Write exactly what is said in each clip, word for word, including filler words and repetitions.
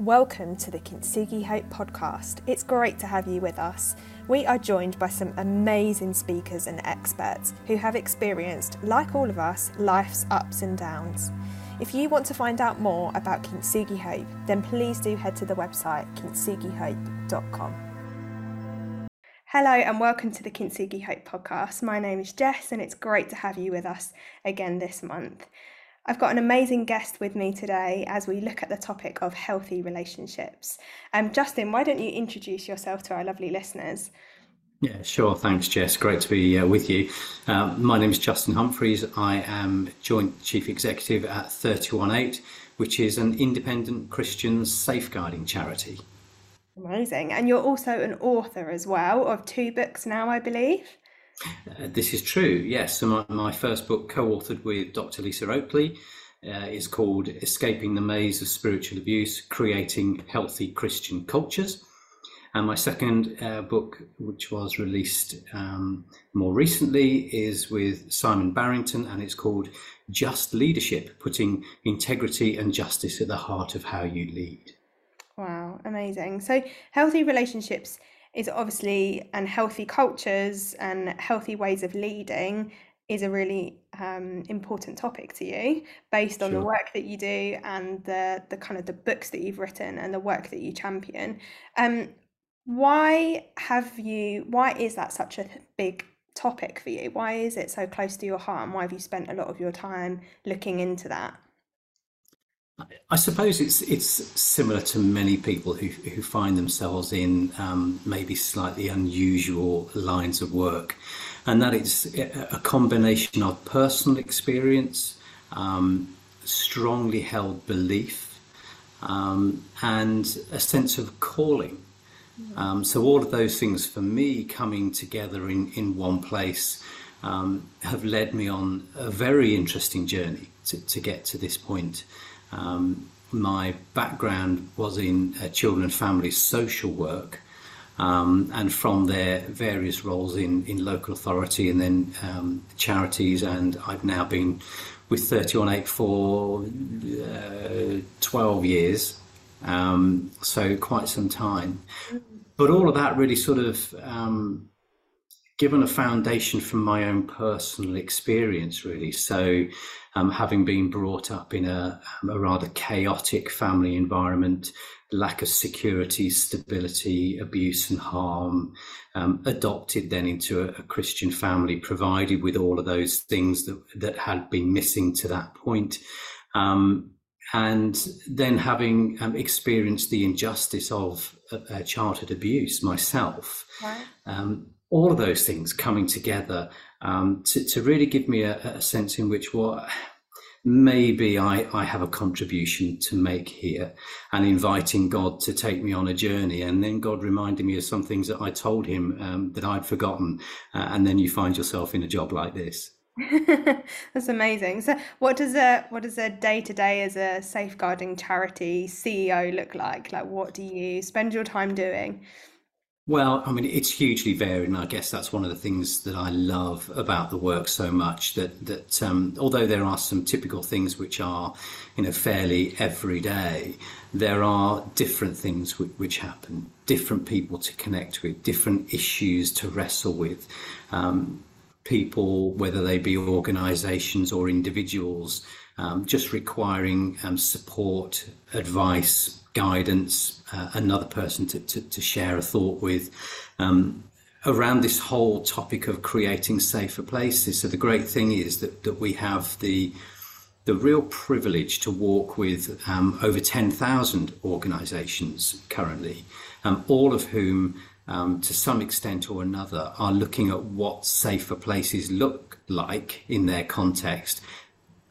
Welcome to the Kintsugi Hope podcast. It's great to have you with us. We are joined by some amazing speakers and experts who have experienced, like all of us, life's ups and downs. If you want to find out more about Kintsugi Hope, then please do head to the website kintsugi hope dot com. Hello and welcome to the Kintsugi Hope podcast. My name is Jess and it's great to have you with us again this month. I've got an amazing guest with me today as we look at the topic of healthy relationships. Um, Justin, why don't you introduce yourself to our lovely listeners? Yeah, sure. Thanks, Jess. Great to be uh, with you. Uh, my name is Justin Humphreys. I am Joint Chief Executive at Thirtyone:eight, which is an independent Christian safeguarding charity. Amazing. And you're also an author as well of two books now, I believe. Uh, this is true, yes. So my, my first book, co-authored with Doctor Lisa Oakley, uh, is called Escaping the Maze of Spiritual Abuse, Creating Healthy Christian Cultures. And my second uh, book, which was released um, more recently, is with Simon Barrington, and it's called Just Leadership, Putting Integrity and Justice at the Heart of How You Lead. Wow, amazing. So healthy relationships is obviously, and healthy cultures and healthy ways of leading is a really um, important topic to you based on sure. the work that you do and the, the kind of the books that you've written and the work that you champion. Um, why have you, why is that such a big topic for you? Why is it so close to your heart and why have you spent a lot of your time looking into that? I suppose it's it's similar to many people who who find themselves in um, maybe slightly unusual lines of work, and that it's a combination of personal experience, um, strongly held belief, um, and a sense of calling. Um, so all of those things for me coming together in, in one place um, have led me on a very interesting journey to, to get to this point. Um, my background was in uh, children and family social work, um, and from there various roles in, in local authority and then um, charities, and I've now been with Thirtyone:eight for uh, twelve years, um, so quite some time. But all of that really sort of um, given a foundation from my own personal experience, really. So um, having been brought up in a, a rather chaotic family environment, lack of security, stability, abuse and harm, um, adopted then into a, a Christian family, provided with all of those things that, that had been missing to that point. Um, and then having um, experienced the injustice of uh, childhood abuse myself. Wow. Um, all of those things coming together um, to, to really give me a, a sense in which what maybe I, I have a contribution to make here, and inviting God to take me on a journey. And then God reminded me of some things that I told him um, that I'd forgotten. Uh, and then you find yourself in a job like this. That's amazing. So what does a what does a day-to-day as a safeguarding charity C E O look like? Like what do you spend your time doing? Well, I mean, it's hugely varied, and I guess that's one of the things that I love about the work so much, that that um, although there are some typical things which are, you know, fairly everyday, there are different things w- which happen, different people to connect with, different issues to wrestle with. Um, people, whether they be organisations or individuals, um, just requiring um, support, advice, guidance, uh, another person to, to, to share a thought with um, around this whole topic of creating safer places. So the great thing is that, that we have the the real privilege to walk with um, over ten thousand organisations currently, um, all of whom um, to some extent or another are looking at what safer places look like in their context.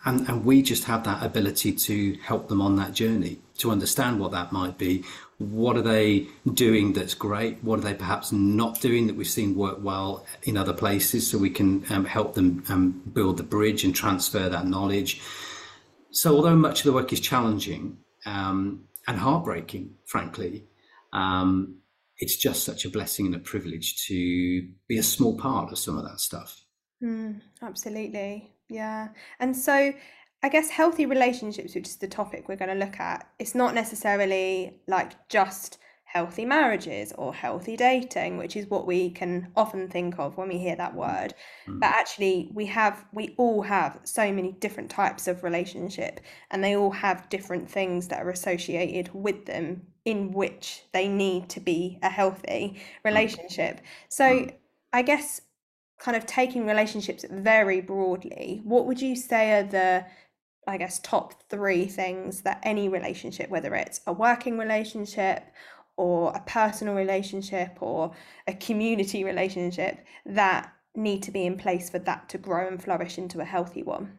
And, and we just have that ability to help them on that journey, to understand what that might be. What are they doing that's great? What are they perhaps not doing that we've seen work well in other places? So we can um, help them um, build the bridge and transfer that knowledge. So although much of the work is challenging um, and heartbreaking, frankly, um, it's just such a blessing and a privilege to be a small part of some of that stuff. Mm, absolutely. Yeah. And so I guess healthy relationships, which is the topic we're going to look at, it's not necessarily like just healthy marriages or healthy dating, which is what we can often think of when we hear that word. Mm. But actually we have, we all have so many different types of relationship, and they all have different things that are associated with them in which they need to be a healthy relationship. So mm. I guess kind of taking relationships very broadly, what would you say are the, I guess, top three things that any relationship, whether it's a working relationship or a personal relationship or a community relationship, that need to be in place for that to grow and flourish into a healthy one?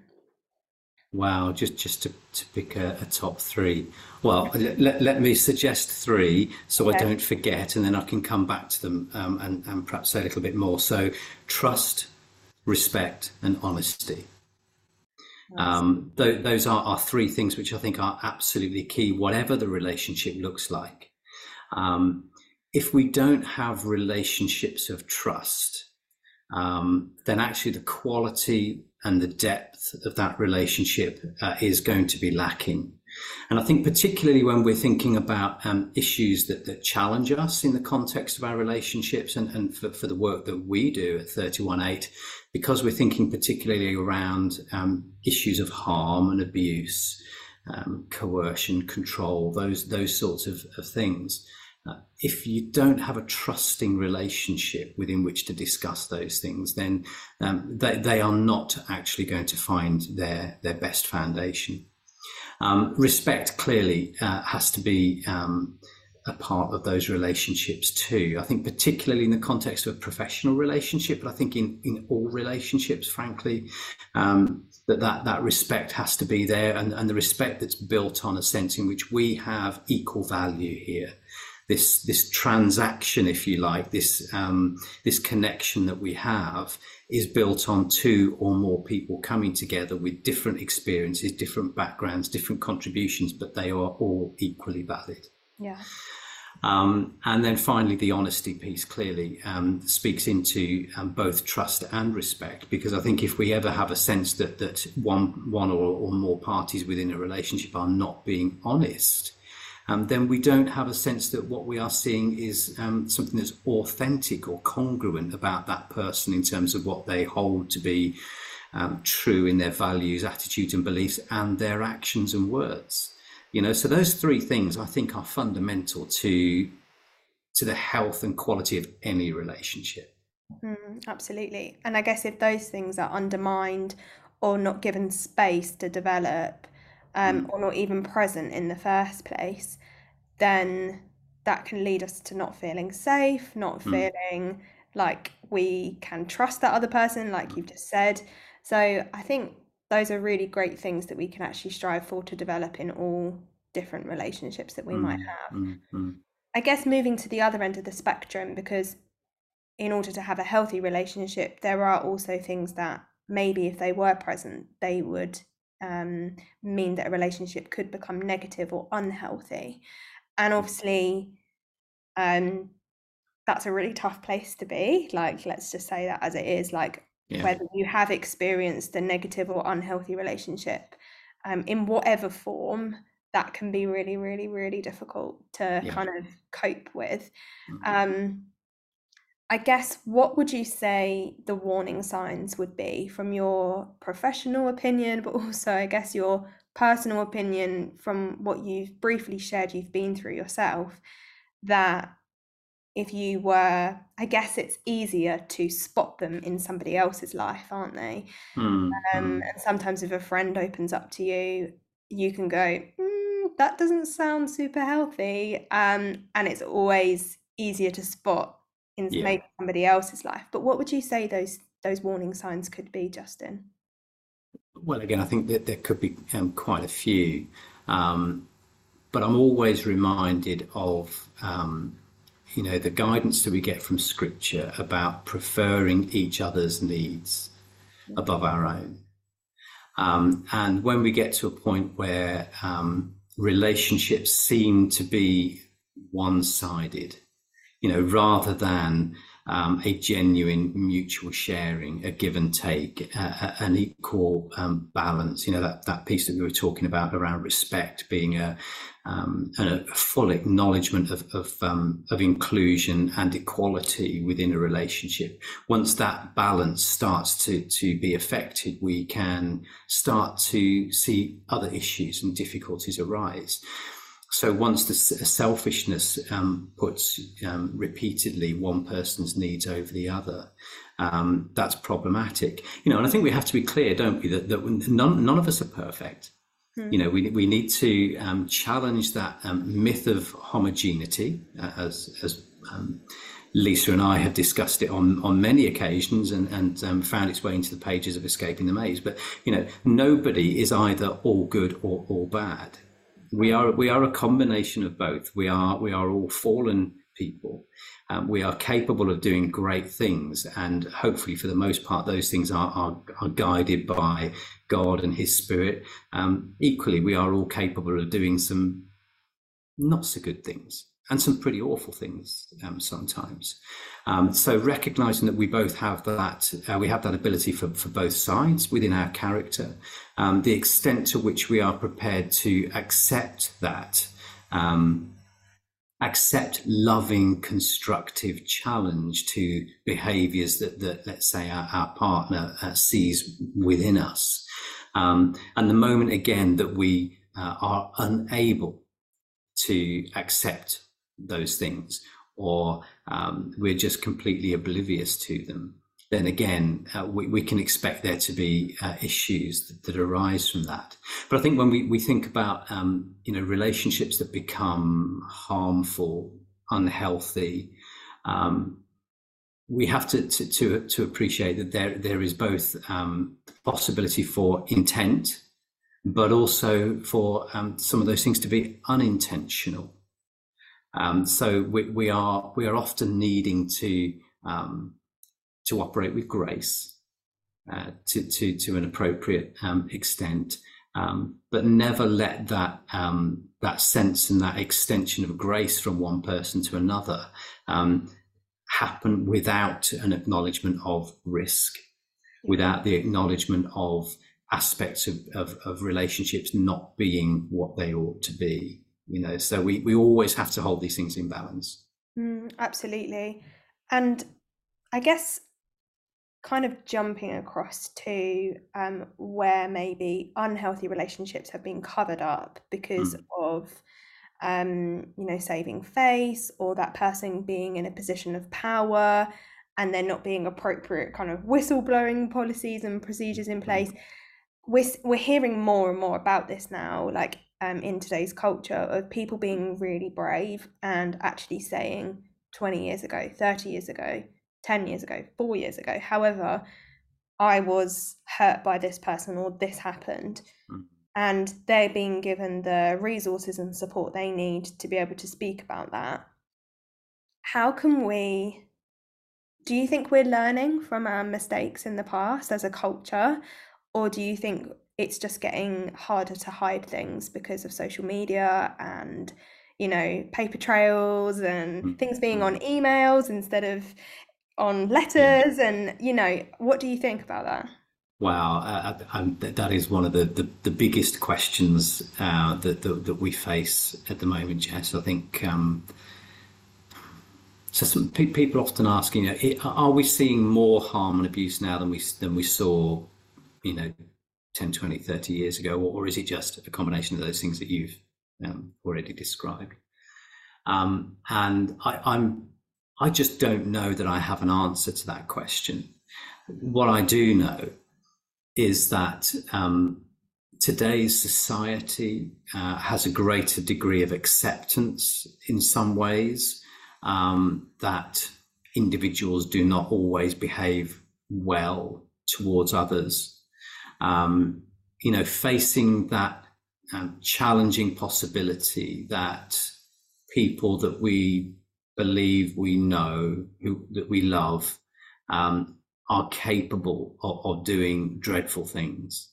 Wow, just just to, to pick a, a top three. Well, let, let me suggest three so okay. I don't forget, and then I can come back to them um, and, and perhaps say a little bit more. So trust, respect and honesty. Nice. Um, th- those are, are three things which I think are absolutely key, whatever the relationship looks like. Um, if we don't have relationships of trust, um, then actually the quality and the depth of that relationship uh, is going to be lacking. And I think particularly when we're thinking about um, issues that, that challenge us in the context of our relationships, and, and for, for the work that we do at thirty-one eight, because we're thinking particularly around um, issues of harm and abuse, um, coercion, control, those, those sorts of, of things. Uh, if you don't have a trusting relationship within which to discuss those things, then um, they, they are not actually going to find their, their best foundation. Um, respect clearly uh, has to be um, a part of those relationships too. I think particularly in the context of a professional relationship, but I think in, in all relationships, frankly, um, that, that that respect has to be there, and, and the respect that's built on a sense in which we have equal value here. This, this transaction, if you like, this um, this connection that we have is built on two or more people coming together with different experiences, different backgrounds, different contributions, but they are all equally valid. Yeah. Um, and then finally, the honesty piece clearly um, speaks into um, both trust and respect, because I think if we ever have a sense that that one one or, or more parties within a relationship are not being honest, Um, then we don't have a sense that what we are seeing is um, something that's authentic or congruent about that person in terms of what they hold to be um, true in their values, attitudes and beliefs, and their actions and words. You know, so those three things I think are fundamental to to the health and quality of any relationship. Mm, absolutely. And I guess if those things are undermined or not given space to develop, Um, or not even present in the first place, then that can lead us to not feeling safe, not feeling mm. like we can trust that other person, like you've just said. So I think those are really great things that we can actually strive for to develop in all different relationships that we mm. might have. Mm-hmm. I guess moving to the other end of the spectrum, because in order to have a healthy relationship, there are also things that maybe if they were present, they would Um, mean that a relationship could become negative or unhealthy. And obviously um, that's a really tough place to be, like let's just say that as it is, like yeah. whether you have experienced a negative or unhealthy relationship um, in whatever form, that can be really really really difficult to yeah. kind of cope with. Mm-hmm. um, I guess, what would you say the warning signs would be from your professional opinion, but also I guess your personal opinion from what you've briefly shared, you've been through yourself, that if you were, I guess it's easier to spot them in somebody else's life, aren't they? Mm, um, mm. And sometimes if a friend opens up to you, you can go, mm, that doesn't sound super healthy. Um, and it's always easier to spot in yeah. maybe somebody else's life. But what would you say those those warning signs could be, Justin? Well, again, I think that there could be um, quite a few, um, but I'm always reminded of um, you know the guidance that we get from Scripture about preferring each other's needs above our own. Um, and when we get to a point where um, relationships seem to be one-sided, you know, rather than um, a genuine mutual sharing, a give and take, uh, an equal um, balance. You know, that, that piece that we were talking about around respect being a, um, a full acknowledgement of, of, um, of inclusion and equality within a relationship. Once that balance starts to, to be affected, we can start to see other issues and difficulties arise. So once the selfishness um, puts um, repeatedly one person's needs over the other, um, that's problematic. You know, and I think we have to be clear, don't we, that, that none, none of us are perfect. Mm. You know, we we need to um, challenge that um, myth of homogeneity, uh, as as um, Lisa and I have discussed it on, on many occasions, and, and um, found its way into the pages of Escaping the Maze. But, you know, nobody is either all good or all bad. We are we are a combination of both. We are we are all fallen people. Um, we are capable of doing great things, and hopefully, for the most part, those things are are, are guided by God and His Spirit. Um, equally, we are all capable of doing some not so good things and some pretty awful things um, sometimes. Um, so, recognizing that we both have that, uh, we have that ability for for both sides within our character. Um, the extent to which we are prepared to accept that, um, accept loving, constructive challenge to behaviours that, that, let's say, our, our partner uh, sees within us. Um, and the moment, again, that we uh, are unable to accept those things, or um, we're just completely oblivious to them, then again, uh, we, we can expect there to be uh, issues that, that arise from that. But I think when we, we think about, um, you know, relationships that become harmful, unhealthy, um, we have to, to, to, to appreciate that there, there is both um, the possibility for intent, but also for um, some of those things to be unintentional. Um, so we, we are, we are often needing to, um, to operate with grace uh, to, to, to an appropriate um, extent, um, but never let that um, that sense and that extension of grace from one person to another um, happen without an acknowledgement of risk, without the acknowledgement of aspects of, of, of relationships not being what they ought to be. You know, so we, we always have to hold these things in balance. Mm, absolutely. And I guess kind of jumping across to um, where maybe unhealthy relationships have been covered up because mm. of, um, you know, saving face, or that person being in a position of power and there not being appropriate kind of whistleblowing policies and procedures in place. Mm. We're, we're hearing more and more about this now, like um, in today's culture, of people being really brave and actually saying twenty years ago, thirty years ago, ten years ago, four years ago, however, I was hurt by this person or this happened. Mm. And they're being given the resources and support they need to be able to speak about that. How can we, do you think we're learning from our mistakes in the past as a culture? Or do you think it's just getting harder to hide things because of social media and, you know, paper trails and mm. things being on emails instead of on letters? Yeah. And, you know, what do you think about that? Wow, uh, I, I, that is one of the, the, the biggest questions uh, that, that that we face at the moment, Jess. I think um, so. Some pe- people often ask, you know, it, are we seeing more harm and abuse now than we than we saw, you know, ten, twenty, thirty years ago, or, or is it just a combination of those things that you've um, already described? Um, and I, I'm. I just don't know that I have an answer to that question. What I do know is that um, today's society uh, has a greater degree of acceptance in some ways, um, that individuals do not always behave well towards others. Um, you know, facing that um, challenging possibility that people that we believe we know, who, that we love, um, are capable of, of doing dreadful things.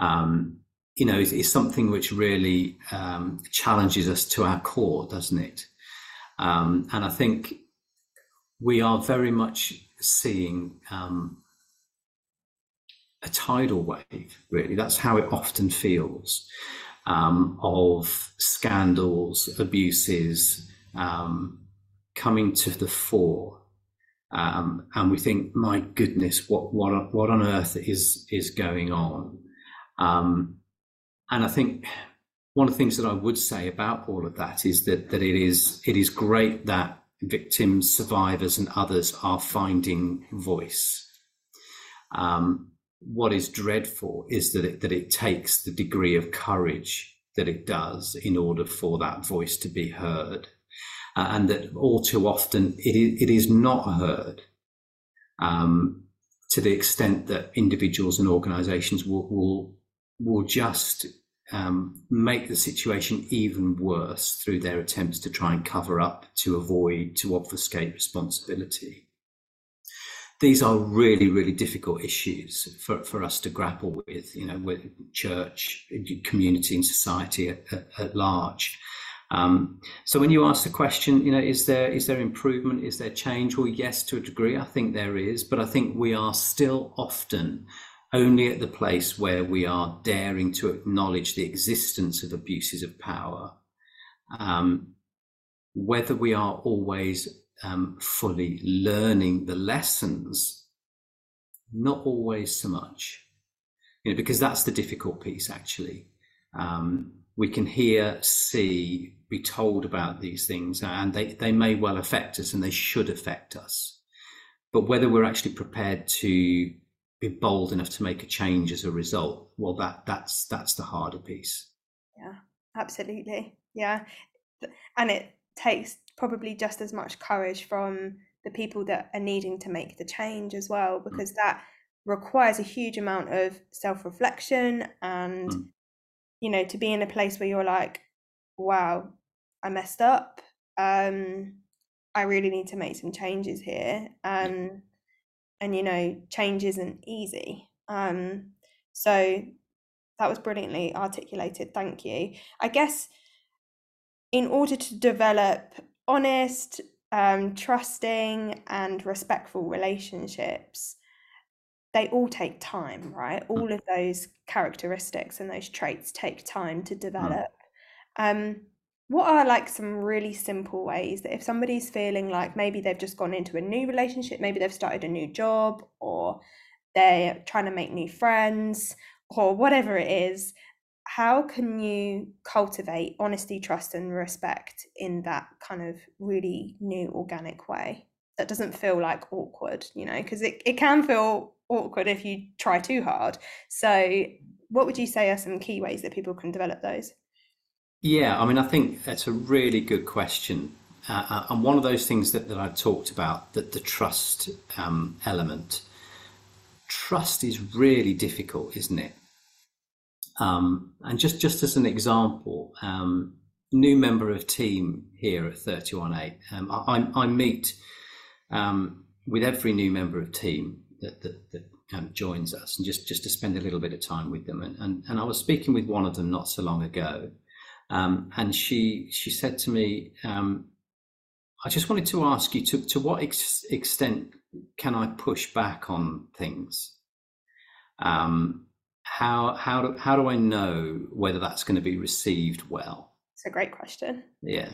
Um, you know, it's, it's something which really um, challenges us to our core, doesn't it? Um, and I think we are very much seeing um, a tidal wave, really. That's how it often feels, um, of scandals, abuses um, coming to the fore. Um, and we think, my goodness, what what what on earth is is going on? Um, and I think one of the things that I would say about all of that is that that it is it is great that victims, survivors, and others are finding voice. Um, what is dreadful is that it, that it takes the degree of courage that it does in order for that voice to be heard. Uh, and that all too often it is, it is not heard um, to the extent that individuals and organisations will, will will just um, make the situation even worse through their attempts to try and cover up, to avoid, to obfuscate responsibility. These are really, really difficult issues for, for us to grapple with, you know, with church, community and society at, at, at large. Um, so when you ask the question, you know, is there is there improvement, is there change? Well, yes, to a degree, I think there is, but I think we are still often only at the place where we are daring to acknowledge the existence of abuses of power, um, whether we are always um, fully learning the lessons, not always so much, you know, because that's the difficult piece, actually. Um, we can hear, see, be told about these things, and they, they may well affect us, and they should affect us. But whether we're actually prepared to be bold enough to make a change as a result, well, that that's that's the harder piece. Yeah, absolutely. Yeah. And it takes probably just as much courage from the people that are needing to make the change as well, because mm. that requires a huge amount of self-reflection and mm. you know, to be in a place where you're like, wow, I messed up. Um, I really need to make some changes here. Um, and, you know, change isn't easy. Um, so that was brilliantly articulated. Thank you. I guess in order to develop honest, um, trusting and respectful relationships, they all take time, right? All of those characteristics and those traits take time to develop. Mm. Um, what are like some really simple ways that if somebody's feeling like maybe they've just gone into a new relationship, maybe they've started a new job, or they're trying to make new friends, or whatever it is, how can you cultivate honesty, trust and respect in that kind of really new organic way that doesn't feel like awkward, you know, because it, it can feel awkward if you try too hard. So what would you say are some key ways that people can develop those? Yeah, I mean, I think that's a really good question. Uh, and one of those things that, that I've talked about, that the trust um, element. Trust is really difficult, isn't it? Um, and just, just as an example, um, new member of team here at Thirtyone:eight, um, I, I meet um, with every new member of team that, that, that um, joins us, and just, just to spend a little bit of time with them. And, and, and I was speaking with one of them not so long ago, um, and she she said to me, um, I just wanted to ask you, to, to what ex- extent can I push back on things? Um, how, how, do, how do I know whether that's going to be received well? It's a great question. Yeah.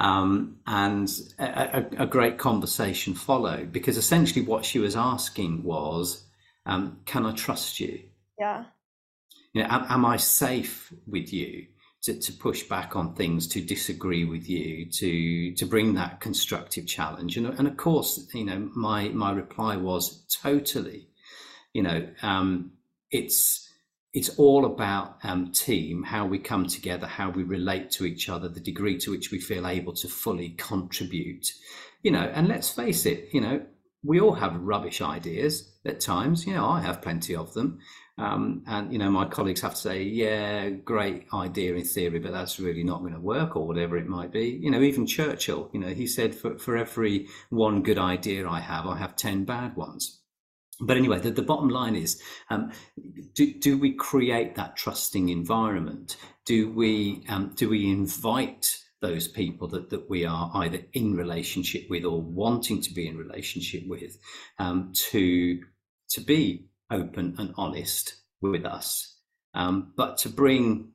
Um, and a, a, a great conversation followed, because essentially what she was asking was, um, can I trust you? Yeah. You know, am, am I safe with you to, to push back on things, to disagree with you, to to bring that constructive challenge? And, and of course, you know, my, my reply was totally, you know, um, it's, it's all about um, team, how we come together, how we relate to each other, the degree to which we feel able to fully contribute, you know, and let's face it, you know, we all have rubbish ideas at times, you know, I have plenty of them. Um, and, you know, my colleagues have to say, yeah, great idea in theory, but that's really not going to work, or whatever it might be. You know, even Churchill, you know, he said for, for every one good idea I have, I have ten bad ones. But anyway, the, the bottom line is, um, do, do we create that trusting environment? Do we um, do we invite those people that, that we are either in relationship with or wanting to be in relationship with, um, to, to be open and honest with us, um, but to bring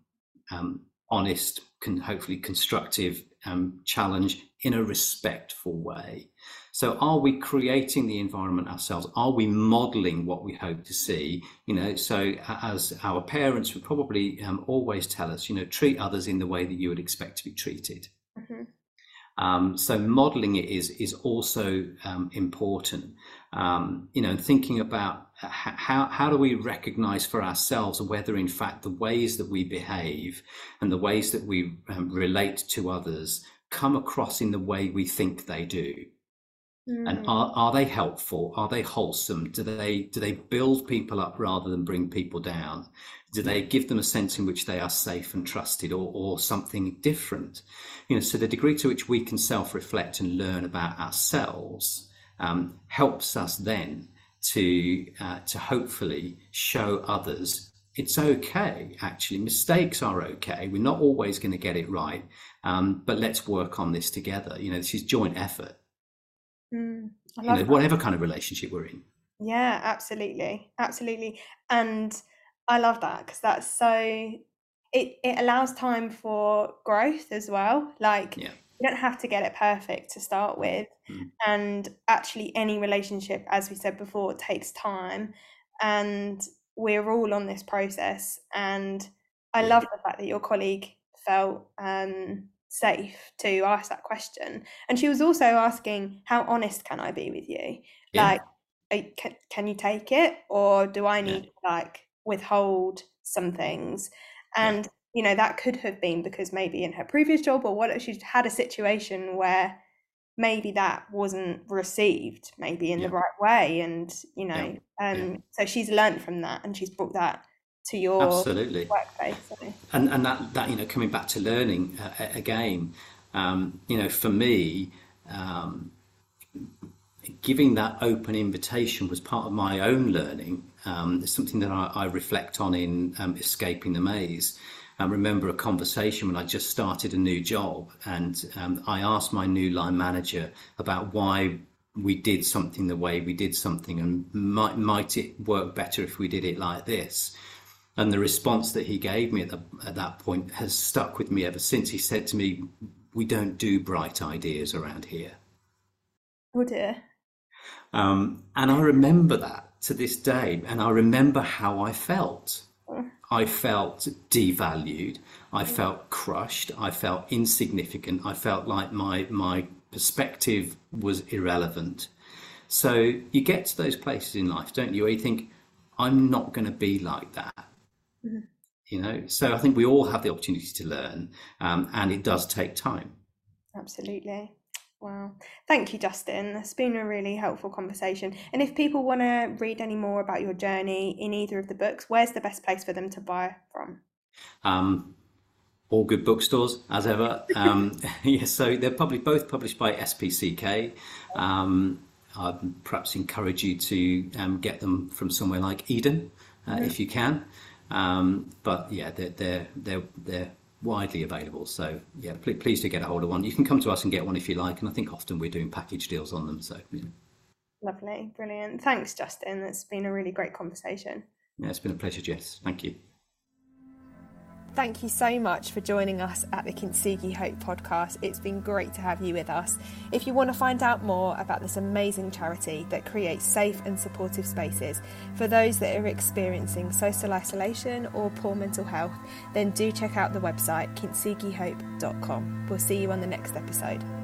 um, honest, can hopefully constructive um, challenge in a respectful way. So are we creating the environment ourselves? Are we modeling what we hope to see? You know, so as our parents would probably um, always tell us, you know, treat others in the way that you would expect to be treated. Mm-hmm. Um, so modeling it is is also um, important, um, you know, and thinking about how, how do we recognize for ourselves whether in fact the ways that we behave and the ways that we um, relate to others come across in the way we think they do. Mm. And are, are they helpful? Are they wholesome? Do they do they build people up rather than bring people down? Do they give them a sense in which they are safe and trusted, or, or something different? You know, so the degree to which we can self-reflect and learn about ourselves um, helps us then to uh, to hopefully show others it's okay. Actually, mistakes are okay. We're not always going to get it right, um, but let's work on this together. You know, this is joint effort. Mm, I love you know, whatever kind of relationship we're in. Yeah, absolutely, absolutely, and I love that, because that's so. It it allows time for growth as well. Like, yeah. You don't have to get it perfect to start with, mm. and actually, any relationship, as we said before, takes time, and we're all on this process. And I love the fact that your colleague felt um, safe to ask that question, and she was also asking, "How honest can I be with you? Yeah. Like, can can you take it, or do I need yeah. to, like?" withhold some things, and yeah. you know, that could have been because maybe in her previous job or what, she had a situation where maybe that wasn't received maybe in yeah. the right way, and you know yeah. um yeah. so she's learned from that and she's brought that to your absolutely workplace. So. and and that that you know, coming back to learning uh, again, um you know, for me, um giving that open invitation was part of my own learning. Um, it's something that I, I reflect on in um, Escaping the Maze. I remember a conversation when I just started a new job, and um, I asked my new line manager about why we did something the way we did something, and might, might it work better if we did it like this? And the response that he gave me at, the, at that point has stuck with me ever since. He said to me, "We don't do bright ideas around here." Oh dear. Um, and I remember that to this day, and I remember how I felt. I felt devalued, I felt crushed, I felt insignificant, I felt like my, my perspective was irrelevant. So you get to those places in life, don't you, where you think, I'm not going to be like that. Mm-hmm. You know, so I think we all have the opportunity to learn, um, and it does take time. Absolutely. Wow. Thank you, Justin. That's been a really helpful conversation. And if people want to read any more about your journey in either of the books, where's the best place for them to buy from? Um, all good bookstores, as ever. Um, yeah, so they're probably both published by S P C K. Um, I'd perhaps encourage you to um, get them from somewhere like Eden, uh, mm-hmm. if you can. Um, but yeah, they're they're they're they're. widely available, so yeah, please, please do get a hold of one. You can come to us and get one if you like, and I think often we're doing package deals on them, so yeah. Lovely, brilliant. Thanks, Justin. That's been a really great conversation. Yeah, it's been a pleasure, Jess. Thank you. Thank you so much for joining us at the Kintsugi Hope podcast. It's been great to have you with us. If you want to find out more about this amazing charity that creates safe and supportive spaces for those that are experiencing social isolation or poor mental health, then do check out the website kintsugi hope dot com. We'll see you on the next episode.